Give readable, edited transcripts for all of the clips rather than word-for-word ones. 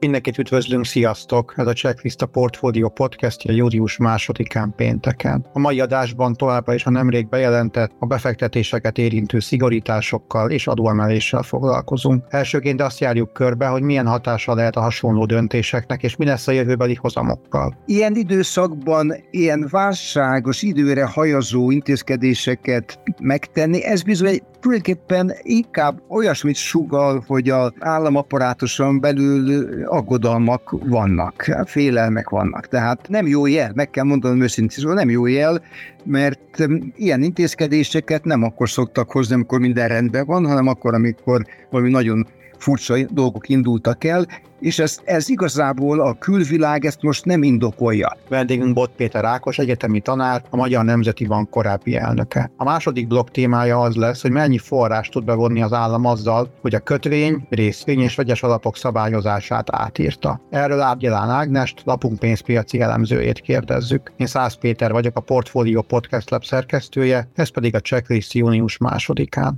Mindenkit üdvözlünk, sziasztok! Ez a Checklist a Portfolio Podcastja július 2-án pénteken. A mai adásban továbbra is a nemrég bejelentett, a befektetéseket érintő szigorításokkal és adóemeléssel foglalkozunk. Elsőként azt járjuk körbe, hogy milyen hatása lehet a hasonló döntéseknek, és mi lesz a jövőbeli hozamokkal. Ilyen időszakban ilyen válságos időre hajazó intézkedéseket megtenni, ez bizony tulajdonképpen inkább olyasmit sugall, hogy az államapparátuson belül aggodalmak vannak, félelmek vannak. Tehát nem jó jel, meg kell mondanom őszintén, nem jó jel, mert ilyen intézkedéseket nem akkor szoktak hozni, amikor minden rendben van, hanem akkor, amikor valami nagyon furcsa dolgok indultak el, és ez igazából a külvilág ezt most nem indokolja. Vendégünk Bod Péter Ákos, egyetemi tanár, a Magyar Nemzeti Bank korábbi elnöke. A második blokk témája az lesz, hogy mennyi forrást tud bevonni az állam azzal, hogy a kötvény, részvény és vegyes alapok szabályozását átírta. Erről Árgyelán Ágnest, lapunk pénzpiaci elemzőjét kérdezzük. Én Szász Péter vagyok, a Portfolio Podcast Lab szerkesztője, ez pedig a Checklist június 2-án.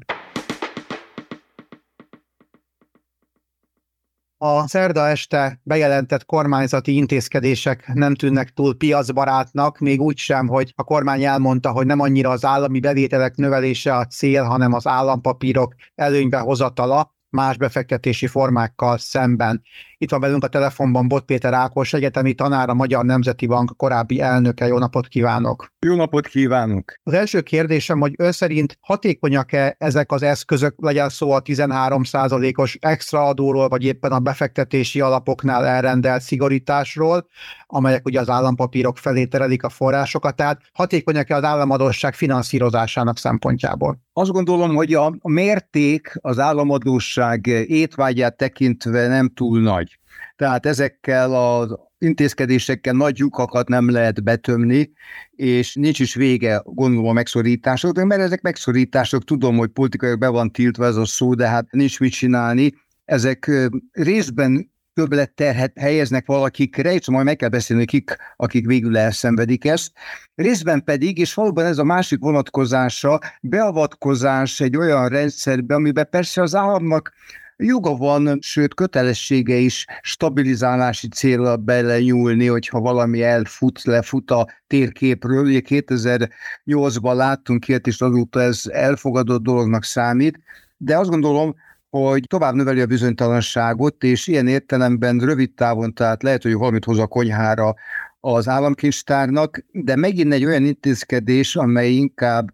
A szerda este bejelentett kormányzati intézkedések nem tűnnek túl piacbarátnak, még úgysem, hogy a kormány elmondta, hogy nem annyira az állami bevételek növelése a cél, hanem az állampapírok előnybe hozatala más befektetési formákkal szemben. Itt van velünk a telefonban Bod Péter Ákos, egyetemi tanár, a Magyar Nemzeti Bank korábbi elnöke. Jó napot kívánok! Jó napot kívánok! Az első kérdésem, hogy ön szerint hatékonyak-e ezek az eszközök, legyen szó a 13%-os extra adóról, vagy éppen a befektetési alapoknál elrendelt szigorításról, amelyek ugye az állampapírok felé terelik a forrásokat, tehát hatékonyak-e az államadósság finanszírozásának szempontjából? Azt gondolom, hogy a mérték az államadósság étvágyát tekintve nem túl nagy. Tehát ezekkel az intézkedésekkel nagy lyukakat nem lehet betömni, és nincs is vége, gondolom, a megszorításoknak, mert ezek megszorítások, tudom, hogy politikailag be van tiltva ez a szó, de hát nincs mit csinálni. Ezek részben többletterhet helyeznek valakikre, és majd meg kell beszélni, kik, akik végül elszenvedik ezt. Részben pedig, és valóban ez a másik vonatkozása, beavatkozás egy olyan rendszerbe, amiben persze az államnak joga van, sőt kötelessége is stabilizálási célra belenyúlni, hogyha valami elfut, lefut a térképről. Ugye 2008-ban láttunk ilyet, és azóta ez elfogadott dolognak számít, de azt gondolom, hogy tovább növeli a bizonytalanságot, és ilyen értelemben rövid távon, tehát lehet, hogy valamit hoz a konyhára az államkincstárnak, de megint egy olyan intézkedés, amely inkább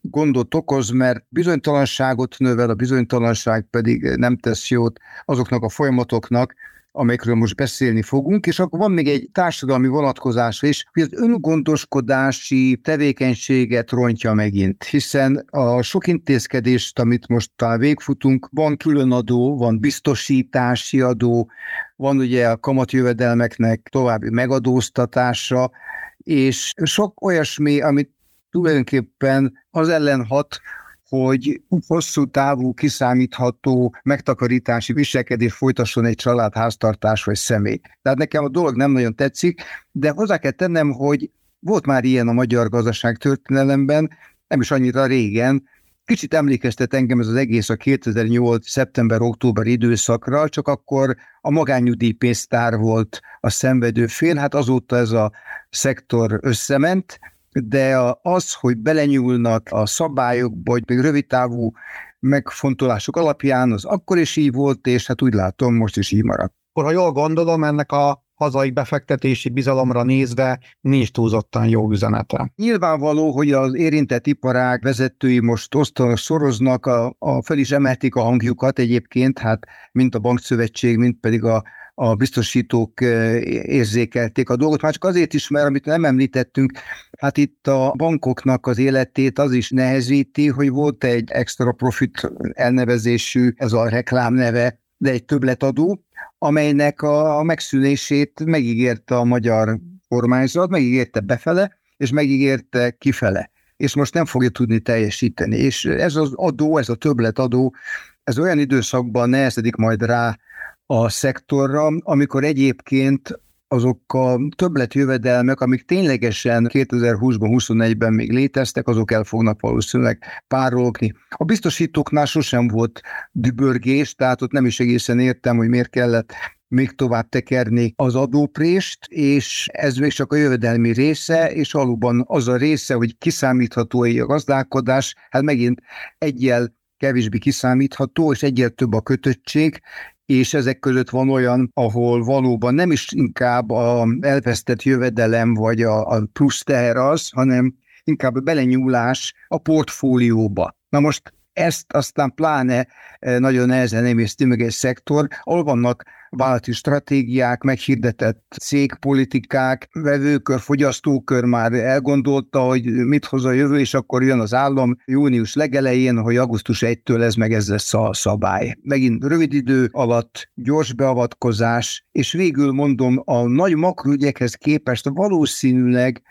gondot okoz, mert bizonytalanságot növel, a bizonytalanság pedig nem tesz jót azoknak a folyamatoknak, amikről most beszélni fogunk, és akkor van még egy társadalmi vonatkozás is, hogy az öngondoskodási tevékenységet rontja megint, hiszen a sok intézkedést, amit most talán végfutunk, van különadó, van biztosítási adó, van ugye a kamatjövedelmeknek további megadóztatása, és sok olyasmi, amit tulajdonképpen az ellen hat, hogy hosszú távú, kiszámítható megtakarítási viselkedés folytasson egy család, háztartás vagy személy. Tehát nekem a dolog nem nagyon tetszik, de hozzá kell tennem, hogy volt már ilyen a magyar gazdaság történelemben, nem is annyira régen. Kicsit emlékeztet engem ez az egész a 2008. szeptember-október időszakra, csak akkor a magánnyugdíjpénztár volt a szenvedő fél, hát azóta ez a szektor összement, de az, hogy belenyúlnak a szabályokba, hogy még rövidtávú megfontolások alapján, az akkor is így volt, és hát úgy látom, most is így marad. Akkor, ha jól gondolom, ennek a hazai befektetési bizalomra nézve nincs túlzottan jó üzenete. Nyilvánvaló, hogy az érintett iparág vezetői most osztanak, szoroznak, fel is emelték a hangjukat egyébként, hát mint a bankszövetség, mint pedig a biztosítók érzékelték a dolgot, már csak azért is, mert amit nem említettünk, hát itt a bankoknak az életét az is nehezíti, hogy volt egy extra profit elnevezésű, ez a reklám neve, de egy többletadó, amelynek a megszűnését megígérte a magyar kormányzat, megígérte befele, és megígérte kifele, és most nem fogja tudni teljesíteni. És ez az adó, ez a többletadó, ez olyan időszakban nehezedik majd rá a szektorra, amikor egyébként azok a többletjövedelmek, amik ténylegesen 2020-ban, 2021-ben még léteztek, azok el fognak valószínűleg párologni. A biztosítóknál sosem volt dübörgés, tehát ott nem is egészen értem, hogy miért kellett még tovább tekerni az adóprést, és ez még csak a jövedelmi része, és valóban az a része, hogy kiszámítható-e a gazdálkodás, hát megint egyel kevésbé kiszámítható, és egyel több a kötöttség, és ezek között van olyan, ahol valóban nem is inkább az elvesztett jövedelem, vagy a plusz teher az, hanem inkább a belenyúlás a portfólióba. Na most ezt aztán pláne nagyon nehezen emészti meg egy szektor, ahol vannak vállalati stratégiák, meghirdetett cégpolitikák, vevőkör, fogyasztókör már elgondolta, hogy mit hoz a jövő, és akkor jön az állam június legelején, hogy augusztus 1-től ez lesz a szabály. Megint rövid idő alatt gyors beavatkozás, és végül mondom, a nagy makroügyekhez képest valószínűleg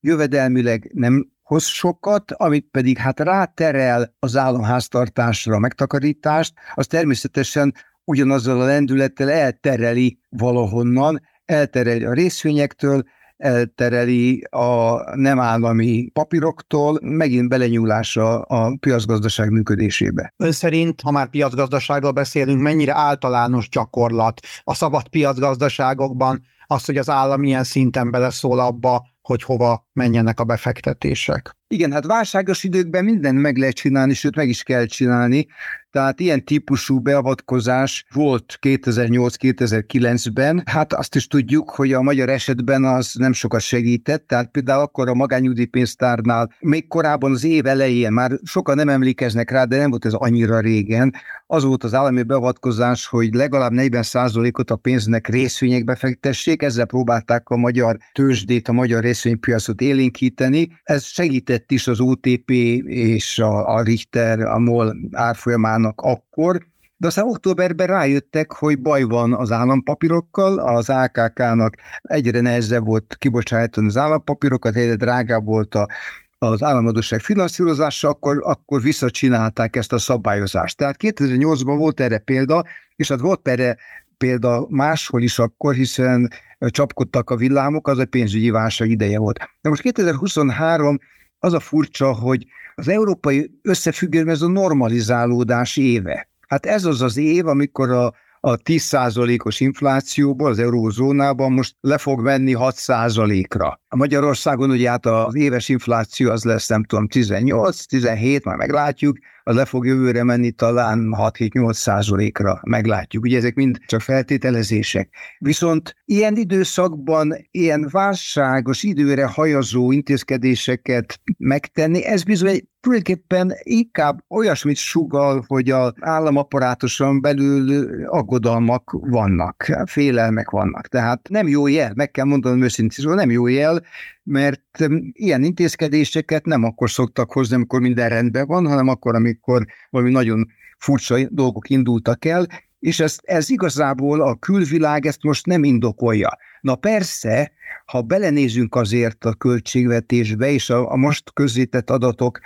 jövedelmileg nem hoz sokat, amit pedig hát ráterel az államháztartásra a megtakarítást, az természetesen ugyanazzal a lendülettel eltereli valahonnan, eltereli a részvényektől, eltereli a nem állami papíroktól, megint belenyúlása a piacgazdaság működésébe. Ön szerint, ha már piacgazdaságról beszélünk, mennyire általános gyakorlat a szabad piacgazdaságokban az, hogy az állam ilyen szinten beleszól abba, hogy hova menjenek a befektetések? Igen, hát válságos időkben mindent meg lehet csinálni, sőt meg is kell csinálni. Tehát ilyen típusú beavatkozás volt 2008-2009-ben. Hát azt is tudjuk, hogy a magyar esetben az nem sokat segített. Tehát például akkor a magányugdíjpénztárnál még korábban az év elején, már sokan nem emlékeznek rá, de nem volt ez annyira régen. Az volt az állami beavatkozás, hogy legalább 40%-ot a pénznek részvényekbe fektessék. Ezzel próbálták a magyar tőzsdét, a magyar részvénypiacot élénkíteni. Ez segített is az OTP és a Richter, a MOL árfolyamának akkor, de aztán októberben rájöttek, hogy baj van az állampapírokkal, az AKK-nak egyre nehezebb volt kibocsátani az állampapírokat, egyre drágább volt az államadósság finanszírozása, akkor visszacsinálták ezt a szabályozást. Tehát 2008-ban volt erre példa, és hát volt erre példa máshol is akkor, hiszen csapkodtak a villámok, az a pénzügyi válság ideje volt. De most 2023 az a furcsa, hogy az európai összefüggésben ez a normalizálódás éve. Hát ez az az év, amikor a 10%-os inflációból az eurózónában most le fog menni 6%-ra. A Magyarországon ugye hát az éves infláció az lesz, nem tudom, 18-17, már meglátjuk, az le fog jövőre menni talán 6-8%-ra, meglátjuk. Ugye ezek mind csak feltételezések. Viszont ilyen időszakban ilyen válságos időre hajazó intézkedéseket megtenni, ez bizony tulajdonképpen inkább olyasmit sugall, hogy az államapparátuson belül aggodalmak vannak, félelmek vannak. Tehát nem jó jel, meg kell mondanom őszintén, nem jó jel, mert ilyen intézkedéseket nem akkor szoktak hozni, amikor minden rendben van, hanem akkor, amikor valami nagyon furcsa dolgok indultak el, és ez igazából a külvilág ezt most nem indokolja. Na persze, ha belenézünk azért a költségvetésbe, és a most közzétett adatok,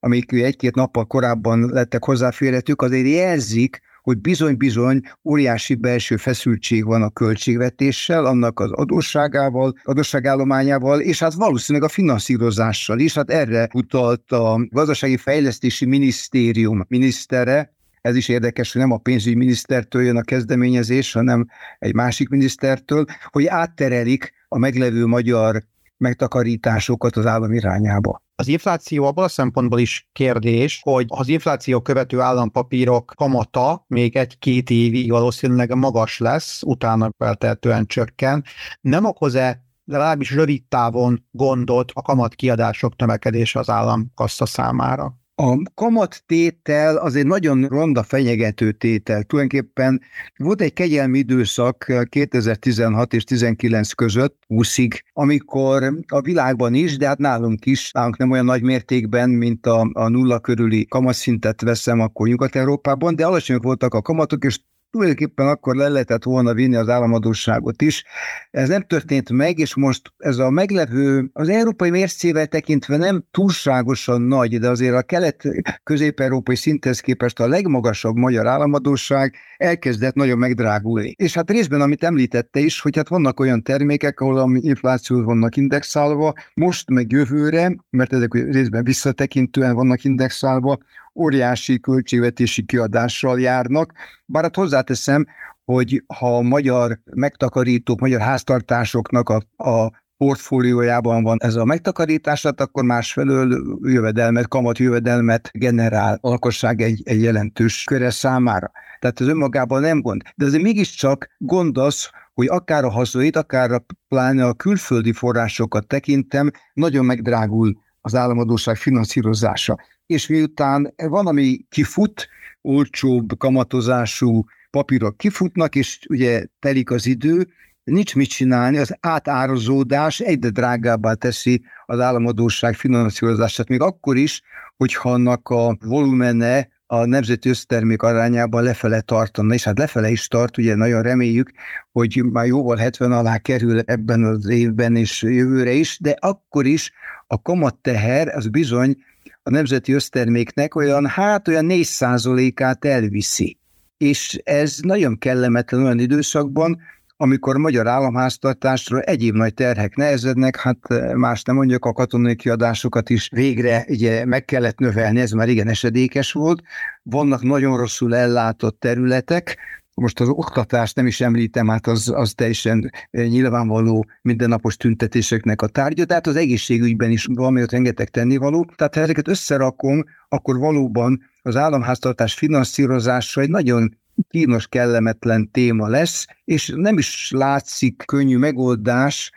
amik egy-két nappal korábban lettek hozzáférhetők, azért jelzik, hogy bizony-bizony óriási belső feszültség van a költségvetéssel, annak az adósságával, adósságállományával, és hát valószínűleg a finanszírozással is. Hát erre utalt a Gazdasági Fejlesztési Minisztérium minisztere. Ez is érdekes, hogy nem a pénzügyminisztertől jön a kezdeményezés, hanem egy másik minisztertől, hogy átterelik a meglevő magyar megtakarításokat az állam irányába. Az infláció abban a szempontból is kérdés, hogy az infláció követő állampapírok kamata még 1-2 évig valószínűleg magas lesz, utána feltehetően csökken. Nem okoz-e legalábbis rövid távon gondot a kamatkiadások növekedése az államkassa számára? A kamattétel az egy nagyon ronda fenyegető tétel. Tulajdonképpen volt egy kegyelmi időszak 2016 és 2019 között, 20-ig, amikor a világban is, de hát nálunk is, nálunk nem olyan nagy mértékben, mint a nulla körüli kamatszintet veszem akkor Nyugat-Európában, de alacsonyak voltak a kamatok, és tulajdonképpen akkor le lehetett volna vinni az államadósságot is. Ez nem történt meg, és most ez a meglepő, az európai mércével tekintve nem túlságosan nagy, de azért a kelet-közép-európai szinthez képest a legmagasabb magyar államadósság elkezdett nagyon megdrágulni. És hát részben, amit említette is, hogy hát vannak olyan termékek, ahol a inflációhoz vannak indexálva, most meg jövőre, mert ezek részben visszatekintően vannak indexálva, óriási költségvetési kiadással járnak, bár hát hozzáteszem, hogy ha a magyar megtakarítók, magyar háztartásoknak a portfóliójában van ez a megtakarítását, akkor másfelől jövedelmet, kamatjövedelmet generál a lakosság egy jelentős köre számára. Tehát ez önmagában nem gond. De azért mégiscsak gond az, hogy akár a hazait, akár pláne a külföldi forrásokat tekintem, nagyon megdrágul az államadósság finanszírozása. És miután van, ami kifut, olcsóbb kamatozású papírok kifutnak, és ugye telik az idő, nincs mit csinálni, az átárazódás egyre drágábbá teszi az államadósság finanszírozását, még akkor is, hogyha annak a volumene a nemzeti össztermék arányában lefele tartana, és hát lefele is tart, ugye nagyon reméljük, hogy már jóval 70 alá kerül ebben az évben és jövőre is, de akkor is a kamatteher, az bizony a nemzeti összterméknek olyan 4%-át elviszi. És ez nagyon kellemetlen olyan időszakban, amikor magyar államháztartásra egyéb nagy terhek nehezednek, hát más nem mondjuk, a katonai kiadásokat is végre ugye, meg kellett növelni, ez már igen esedékes volt. Vannak nagyon rosszul ellátott területek, most az oktatást nem is említem, hát az teljesen nyilvánvaló mindennapos tüntetéseknek a tárgya, de hát az egészségügyben is valamiért rengeteg tennivaló. Tehát ha ezeket összerakom, akkor valóban az államháztartás finanszírozása egy nagyon kínos, kellemetlen téma lesz, és nem is látszik könnyű megoldás,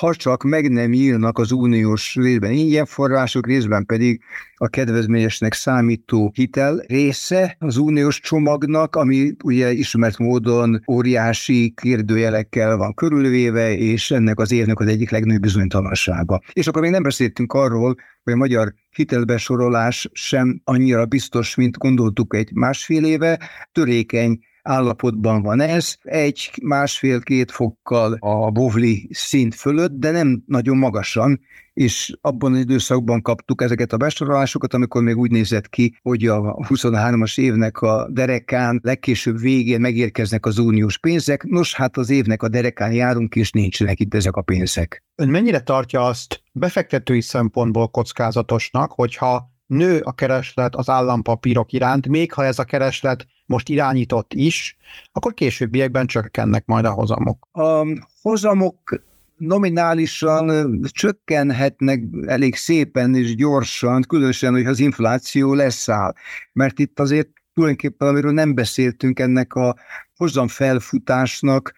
ha csak meg nem írnak az uniós részben ingyen források, részben pedig a kedvezményesnek számító hitel része az uniós csomagnak, ami ugye ismert módon óriási kérdőjelekkel van körülvéve, és ennek az évnek az egyik legnagyobb bizonytalansága. És akkor még nem beszéltünk arról, hogy a magyar hitelbesorolás sem annyira biztos, mint gondoltuk egy másfél éve, törékeny állapotban van ez, 1,5-2 fokkal a bovli szint fölött, de nem nagyon magasan, és abban az időszakban kaptuk ezeket a besorolásokat, amikor még úgy nézett ki, hogy a 23-as évnek a derekán legkésőbb végén megérkeznek az uniós pénzek, nos hát az évnek a derekán járunk, és nincsenek itt ezek a pénzek. Ön mennyire tartja azt befektetői szempontból kockázatosnak, hogyha nő a kereslet az állampapírok iránt, még ha ez a kereslet most irányított is, akkor későbbiekben csökkennek majd a hozamok. A hozamok nominálisan csökkenhetnek elég szépen és gyorsan, különösen, hogyha az infláció leszáll. Mert itt azért tulajdonképpen, amiről nem beszéltünk, ennek a hozamfelfutásnak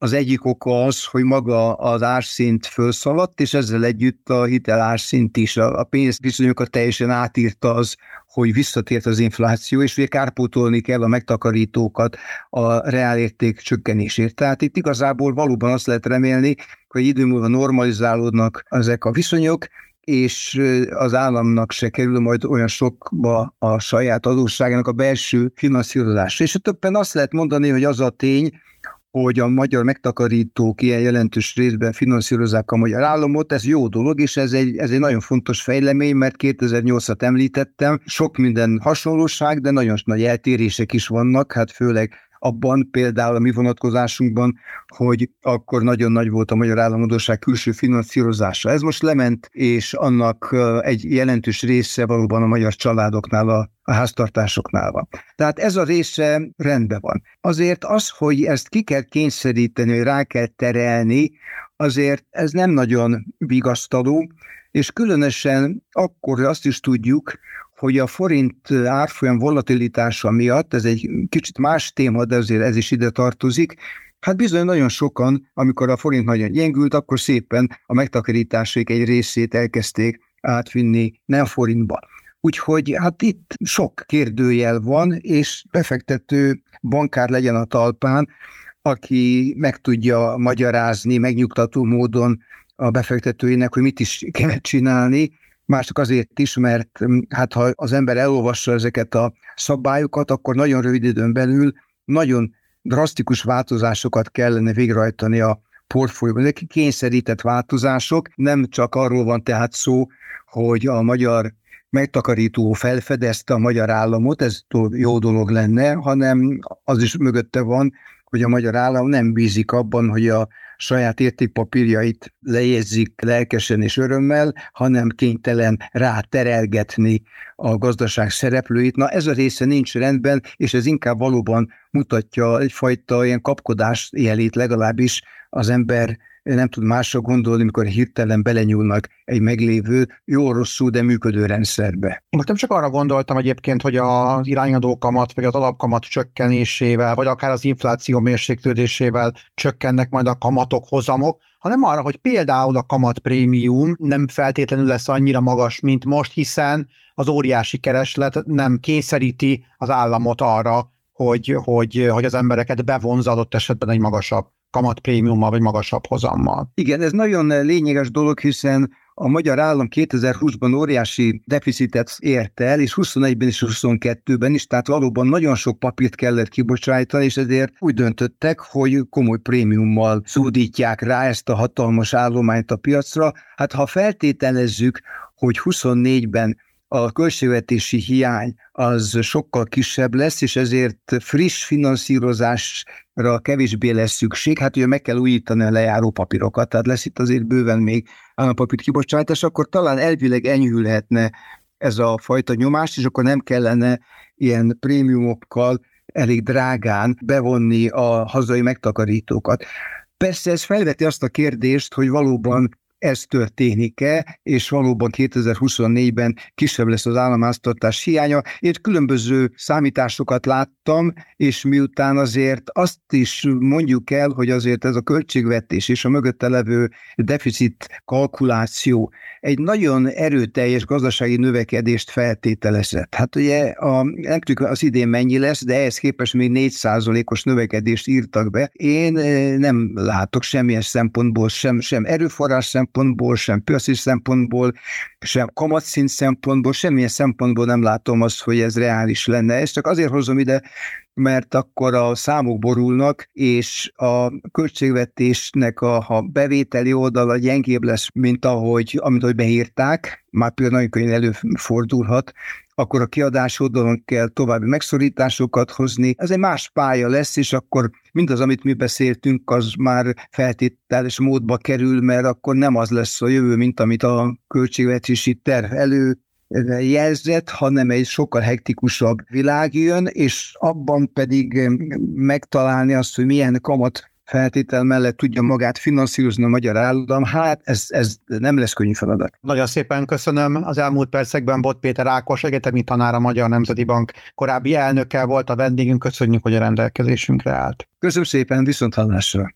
az egyik oka az, hogy maga az árszint felszaladt, és ezzel együtt a hitelárszint is, a pénzviszonyokat teljesen átírta az, hogy visszatért az infláció, és ugye kárpótolni kell a megtakarítókat a reálérték csökkenésért. Tehát itt igazából valóban azt lehet remélni, hogy idő múlva normalizálódnak ezek a viszonyok, és az államnak se kerül majd olyan sokba a saját adósságának a belső finanszírozása. És többen azt lehet mondani, hogy az a tény, hogy a magyar megtakarítók ilyen jelentős részben finanszírozzák a magyar államot, ez jó dolog, és ez egy nagyon fontos fejlemény, mert 2008-at említettem, sok minden hasonlóság, de nagyon nagy eltérések is vannak, hát főleg abban például a mi vonatkozásunkban, hogy akkor nagyon nagy volt a magyar államadósság külső finanszírozása. Ez most lement, és annak egy jelentős része valóban a magyar családoknál, a háztartásoknál van. Tehát ez a része rendben van. Azért az, hogy ezt ki kell kényszeríteni, hogy rá kell terelni, azért ez nem nagyon vigasztaló, és különösen akkor azt is tudjuk, hogy a forint árfolyam volatilitása miatt, ez egy kicsit más téma, de azért ez is ide tartozik, hát bizony nagyon sokan, amikor a forint nagyon gyengült, akkor szépen a megtakarításaik egy részét elkezdték átvinni nem forintba. Úgyhogy hát itt sok kérdőjel van, és befektető bankár legyen a talpán, aki meg tudja magyarázni megnyugtató módon a befektetőinek, hogy mit is kell csinálni, mások azért is, mert hát ha az ember elolvassa ezeket a szabályokat, akkor nagyon rövid időn belül nagyon drasztikus változásokat kellene végrehajtani a portfólióban. Ezek kényszerített változások, nem csak arról van tehát szó, hogy a magyar megtakarító felfedezte a magyar államot, ez jó dolog lenne, hanem az is mögötte van, hogy a magyar állam nem bízik abban, hogy a saját értékpapírjait lejegyzik lelkesen és örömmel, hanem kénytelen ráterelgetni a gazdaság szereplőit. Na ez a része nincs rendben, és ez inkább valóban mutatja egyfajta ilyen kapkodás jelét, legalábbis az ember nem tud másra gondolni, amikor hirtelen belenyúlnak egy meglévő, jó-rosszú, de működő rendszerbe. Most nem csak arra gondoltam egyébként, hogy az irányadókamat, vagy az alapkamat csökkenésével, vagy akár az infláció mérséklődésével csökkennek majd a kamatok, hozamok, hanem arra, hogy például a kamatprémium nem feltétlenül lesz annyira magas, mint most, hiszen az óriási kereslet nem kényszeríti az államot arra, hogy az embereket bevonza adott esetben egy magasabb kamatprémiummal, vagy magasabb hozammal. Igen, ez nagyon lényeges dolog, hiszen a magyar állam 2020-ban óriási deficitet ért el, és 21-ben és 22-ben is, tehát valóban nagyon sok papírt kellett kibocsájtani, és ezért úgy döntöttek, hogy komoly prémiummal szúdítják rá ezt a hatalmas állományt a piacra. Hát ha feltételezzük, hogy 24-ben a költségvetési hiány az sokkal kisebb lesz, és ezért friss finanszírozásra kevésbé lesz szükség. Hát ugye meg kell újítani a lejáró papírokat, tehát lesz itt azért bőven még állampapír kibocsátás, akkor talán elvileg enyhülhetne ez a fajta nyomás, és akkor nem kellene ilyen prémiumokkal elég drágán bevonni a hazai megtakarítókat. Persze ez felveti azt a kérdést, hogy valóban ez történik-e, és valóban 2024-ben kisebb lesz az államháztartás hiánya. Én különböző számításokat láttam, és miután azért azt is mondjuk el, hogy azért ez a költségvetés és a mögötte levő deficit kalkuláció egy nagyon erőteljes gazdasági növekedést feltételezett. Hát ugye nem tudjuk az idén mennyi lesz, de ehhez képest még 4%-os növekedést írtak be. Én nem látok semmilyen szempontból, sem erőforrás szempontból, sem piaci szempontból, sem kamatszint szempontból, semmilyen szempontból nem látom azt, hogy ez reális lenne. Ezt csak azért hozom ide, mert akkor a számok borulnak, és a költségvetésnek a bevételi oldala gyengébb lesz, mint ahogy beírták, már például nagyon könnyen előfordulhat, akkor a kiadás oldalon kell további megszorításokat hozni. Ez egy más pálya lesz, és akkor mindaz, amit mi beszéltünk, az már feltételes módba kerül, mert akkor nem az lesz a jövő, mint amit a költségvetési terv előjelzett, hanem egy sokkal hektikusabb világ jön, és abban pedig megtalálni azt, hogy milyen kamat feltétel mellett tudja magát finanszírozni a magyar állam, hát ez nem lesz könnyű feladat. Nagyon szépen köszönöm. Az elmúlt percekben Bod Péter Ákos egyetemi tanár, a Magyar Nemzeti Bank korábbi elnöke volt a vendégünk. Köszönjük, hogy a rendelkezésünkre állt. Köszönöm szépen, viszonthallásra!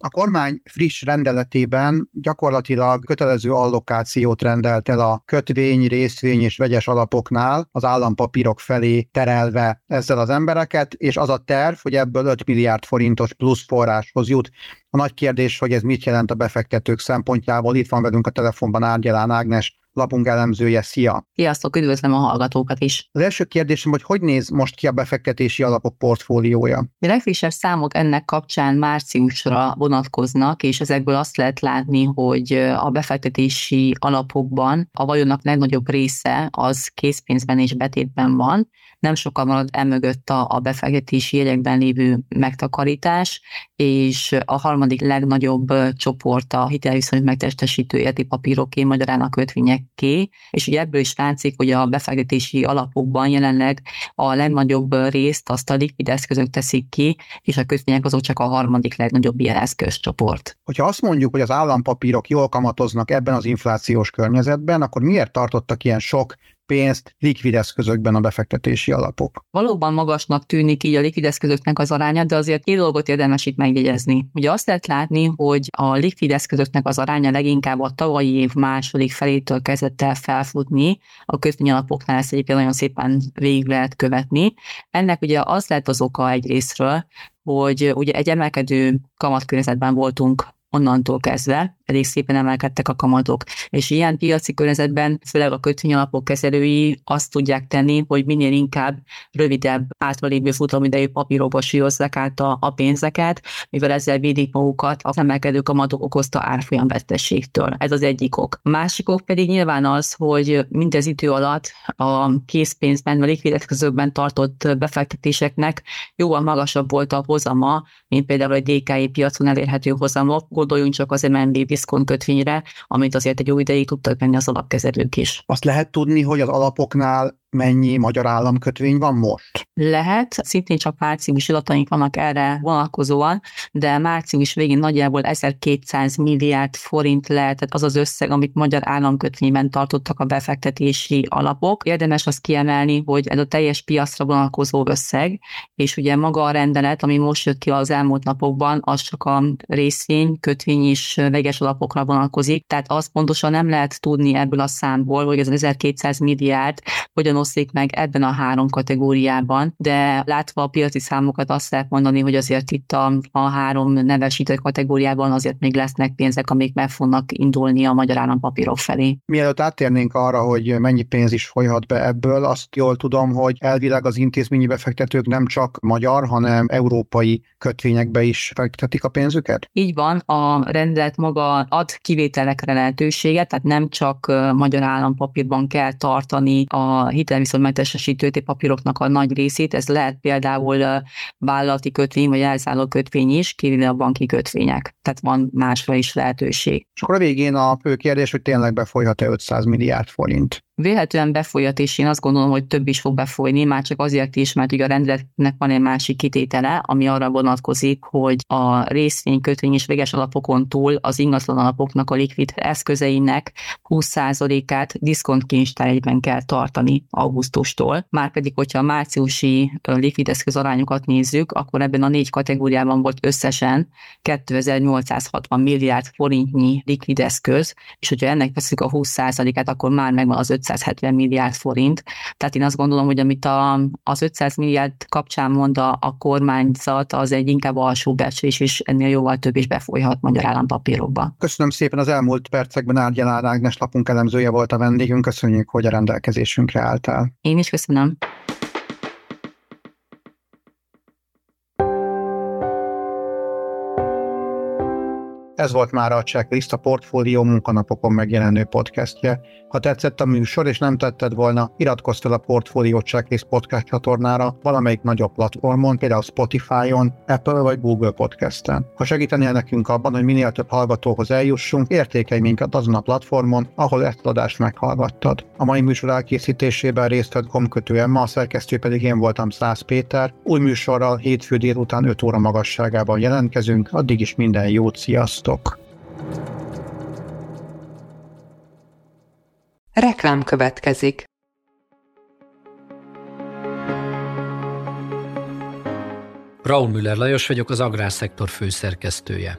A kormány friss rendeletében gyakorlatilag kötelező allokációt rendelt el a kötvény, részvény és vegyes alapoknál az állampapírok felé terelve ezzel az embereket, és az a terv, hogy ebből 5 milliárd forintos plusz forráshoz jut. A nagy kérdés, hogy ez mit jelent a befektetők szempontjából. Itt van velünk a telefonban Árgyelán Ágnes, lapunk elemzője. Szia! Sziasztok, üdvözlöm a hallgatókat is! Az első kérdésem, hogy néz most ki a befektetési alapok portfóliója? A legfrissebb számok ennek kapcsán márciusra vonatkoznak, és ezekből azt lehet látni, hogy a befektetési alapokban a vagyonnak legnagyobb része az készpénzben és betétben van. Nem sokkal marad emögött a befektetési jegyekben lévő megtakarítás, és a harmadik legnagyobb csoport a hitelviszonyok megtestesítő értékpapíroké, magyarán a kötvényekké, és ugye ebből is látszik, hogy a befektetési alapokban jelenleg a legnagyobb részt azt a likvid eszközök teszik ki, és a kötvények azok csak a harmadik legnagyobb ilyen eszközcsoport. Hogyha azt mondjuk, hogy az állampapírok jól kamatoznak ebben az inflációs környezetben, akkor miért tartottak ilyen sok pénzt likvid eszközökben a befektetési alapok? Valóban magasnak tűnik így a likvid eszközöknek az aránya, de azért két dolgot érdemes itt megjegyezni. Ugye azt lehet látni, hogy a likvid eszközöknek az aránya leginkább a tavalyi év második felétől kezdett el felfutni, a kötvényalapoknál ezt egyébként nagyon szépen végig lehet követni. Ennek ugye az lett az oka egyrésztről, hogy ugye egy emelkedő kamatkörnyezetben voltunk onnantól kezdve elég szépen emelkedtek a kamatok. És ilyen piaci környezetben, főleg a kötvényalapok kezelői azt tudják tenni, hogy minél inkább rövidebb átralévő futamidejű papírokba sírozzák át a pénzeket, mivel ezzel védik magukat az emelkedő kamatok okozta árfolyamveszteségtől. Ez az egyik ok. A másik ok pedig nyilván az, hogy mindez idő alatt a készpénzben, a likvid eszközökben tartott befektetéseknek jóval magasabb volt a hozama, mint például a DKI piacon elérhető hozamok. Gondoljunk csak az MNB diszkont kötvényre, amit azért egy jó ideig tudtak venni az alapkezelők is. Azt lehet tudni, hogy az alapoknál mennyi magyar államkötvény van most? Lehet, szintén csak március adataink vannak erre vonatkozóan, de március végén nagyjából 1200 milliárd forint lehetett az az összeg, amit magyar államkötvényben tartottak a befektetési alapok. Érdemes azt kiemelni, hogy ez a teljes piacra vonatkozó összeg, és ugye maga a rendelet, ami most jött ki az elmúlt napokban, az csak a részvény, kötvény és vegyes alapokra vonatkozik, tehát azt pontosan nem lehet tudni ebből a számból, hogy ez 1200 milliárd hogyan oszlik meg ebben a három kategóriában, de látva a piaci számokat azt lehet mondani, hogy azért itt a három nevesített kategóriában azért még lesznek pénzek, amik meg fognak indulni a magyar állampapírok felé. Mielőtt áttérnénk arra, hogy mennyi pénz is folyhat be ebből, azt jól tudom, hogy elvileg az intézményi befektetők nem csak magyar, hanem európai kötvényekbe is fektetik a pénzüket? Így van, a rendelet maga ad kivételekre lehetőséget, tehát nem csak magyar állampapírban kell tartani a hitelviszonymentesítő papíroknak a nagy részét, ez lehet például vállalati kötvény vagy elszálló kötvény is, kivéve a banki kötvények. Tehát van másra is lehetőség. És akkor a végén a fő kérdés, hogy tényleg befolyhat-e 500 milliárd forint? Vélhetően befolyhat, és én azt gondolom, hogy több is fog befolyni, már csak azért is, mert ugye a rendeletnek van egy másik kitétele, ami arra vonatkozik, hogy a részvény, kötvény és véges alapokon túl az ingatlan alapoknak a likvid eszközeinek 20%-át diszkontkincstárban kell tartani augusztustól. Márpedig, hogyha a márciusi likvid eszköz arányokat nézzük, akkor ebben a négy kategóriában volt összesen 2860 milliárd forintnyi likvid eszköz, és hogyha ennek veszük a 20%-át, akkor már megvan az 570 milliárd forint. Tehát én azt gondolom, hogy amit az 500 milliárd kapcsán mond a kormányzat, az egy inkább alsó becslés, és ennél jóval több is befolyhat magyar állampapírokba. Köszönöm szépen, az elmúlt percekben Árgyelán Ágnes lapunk elemzője volt a vendégünk. Köszönjük, hogy a rendelkezésünkre álltál. Én is köszönöm. Ez volt már a Checklist, a Portfolio munkanapokon megjelenő podcastje. Ha tetszett a műsor és nem tetted volna, iratkozz fel a Portfolio Checklist podcast csatornára valamelyik nagyobb platformon, például Spotify-on, Apple vagy Google podcasten. Ha segítenél nekünk abban, hogy minél több hallgatóhoz eljussunk, értékelj minket azon a platformon, ahol ezt az adást meghallgattad. A mai műsor elkészítésében részt vett Gombkötő Anna, a szerkesztő pedig én voltam, Szász Péter. Új műsorral hétfő délután 5 óra magasságában jelentkezünk, addig is minden jót, sziasztok! Reklám következik. Raoul Müller Lajos vagyok, az Agrárszektor főszerkesztője.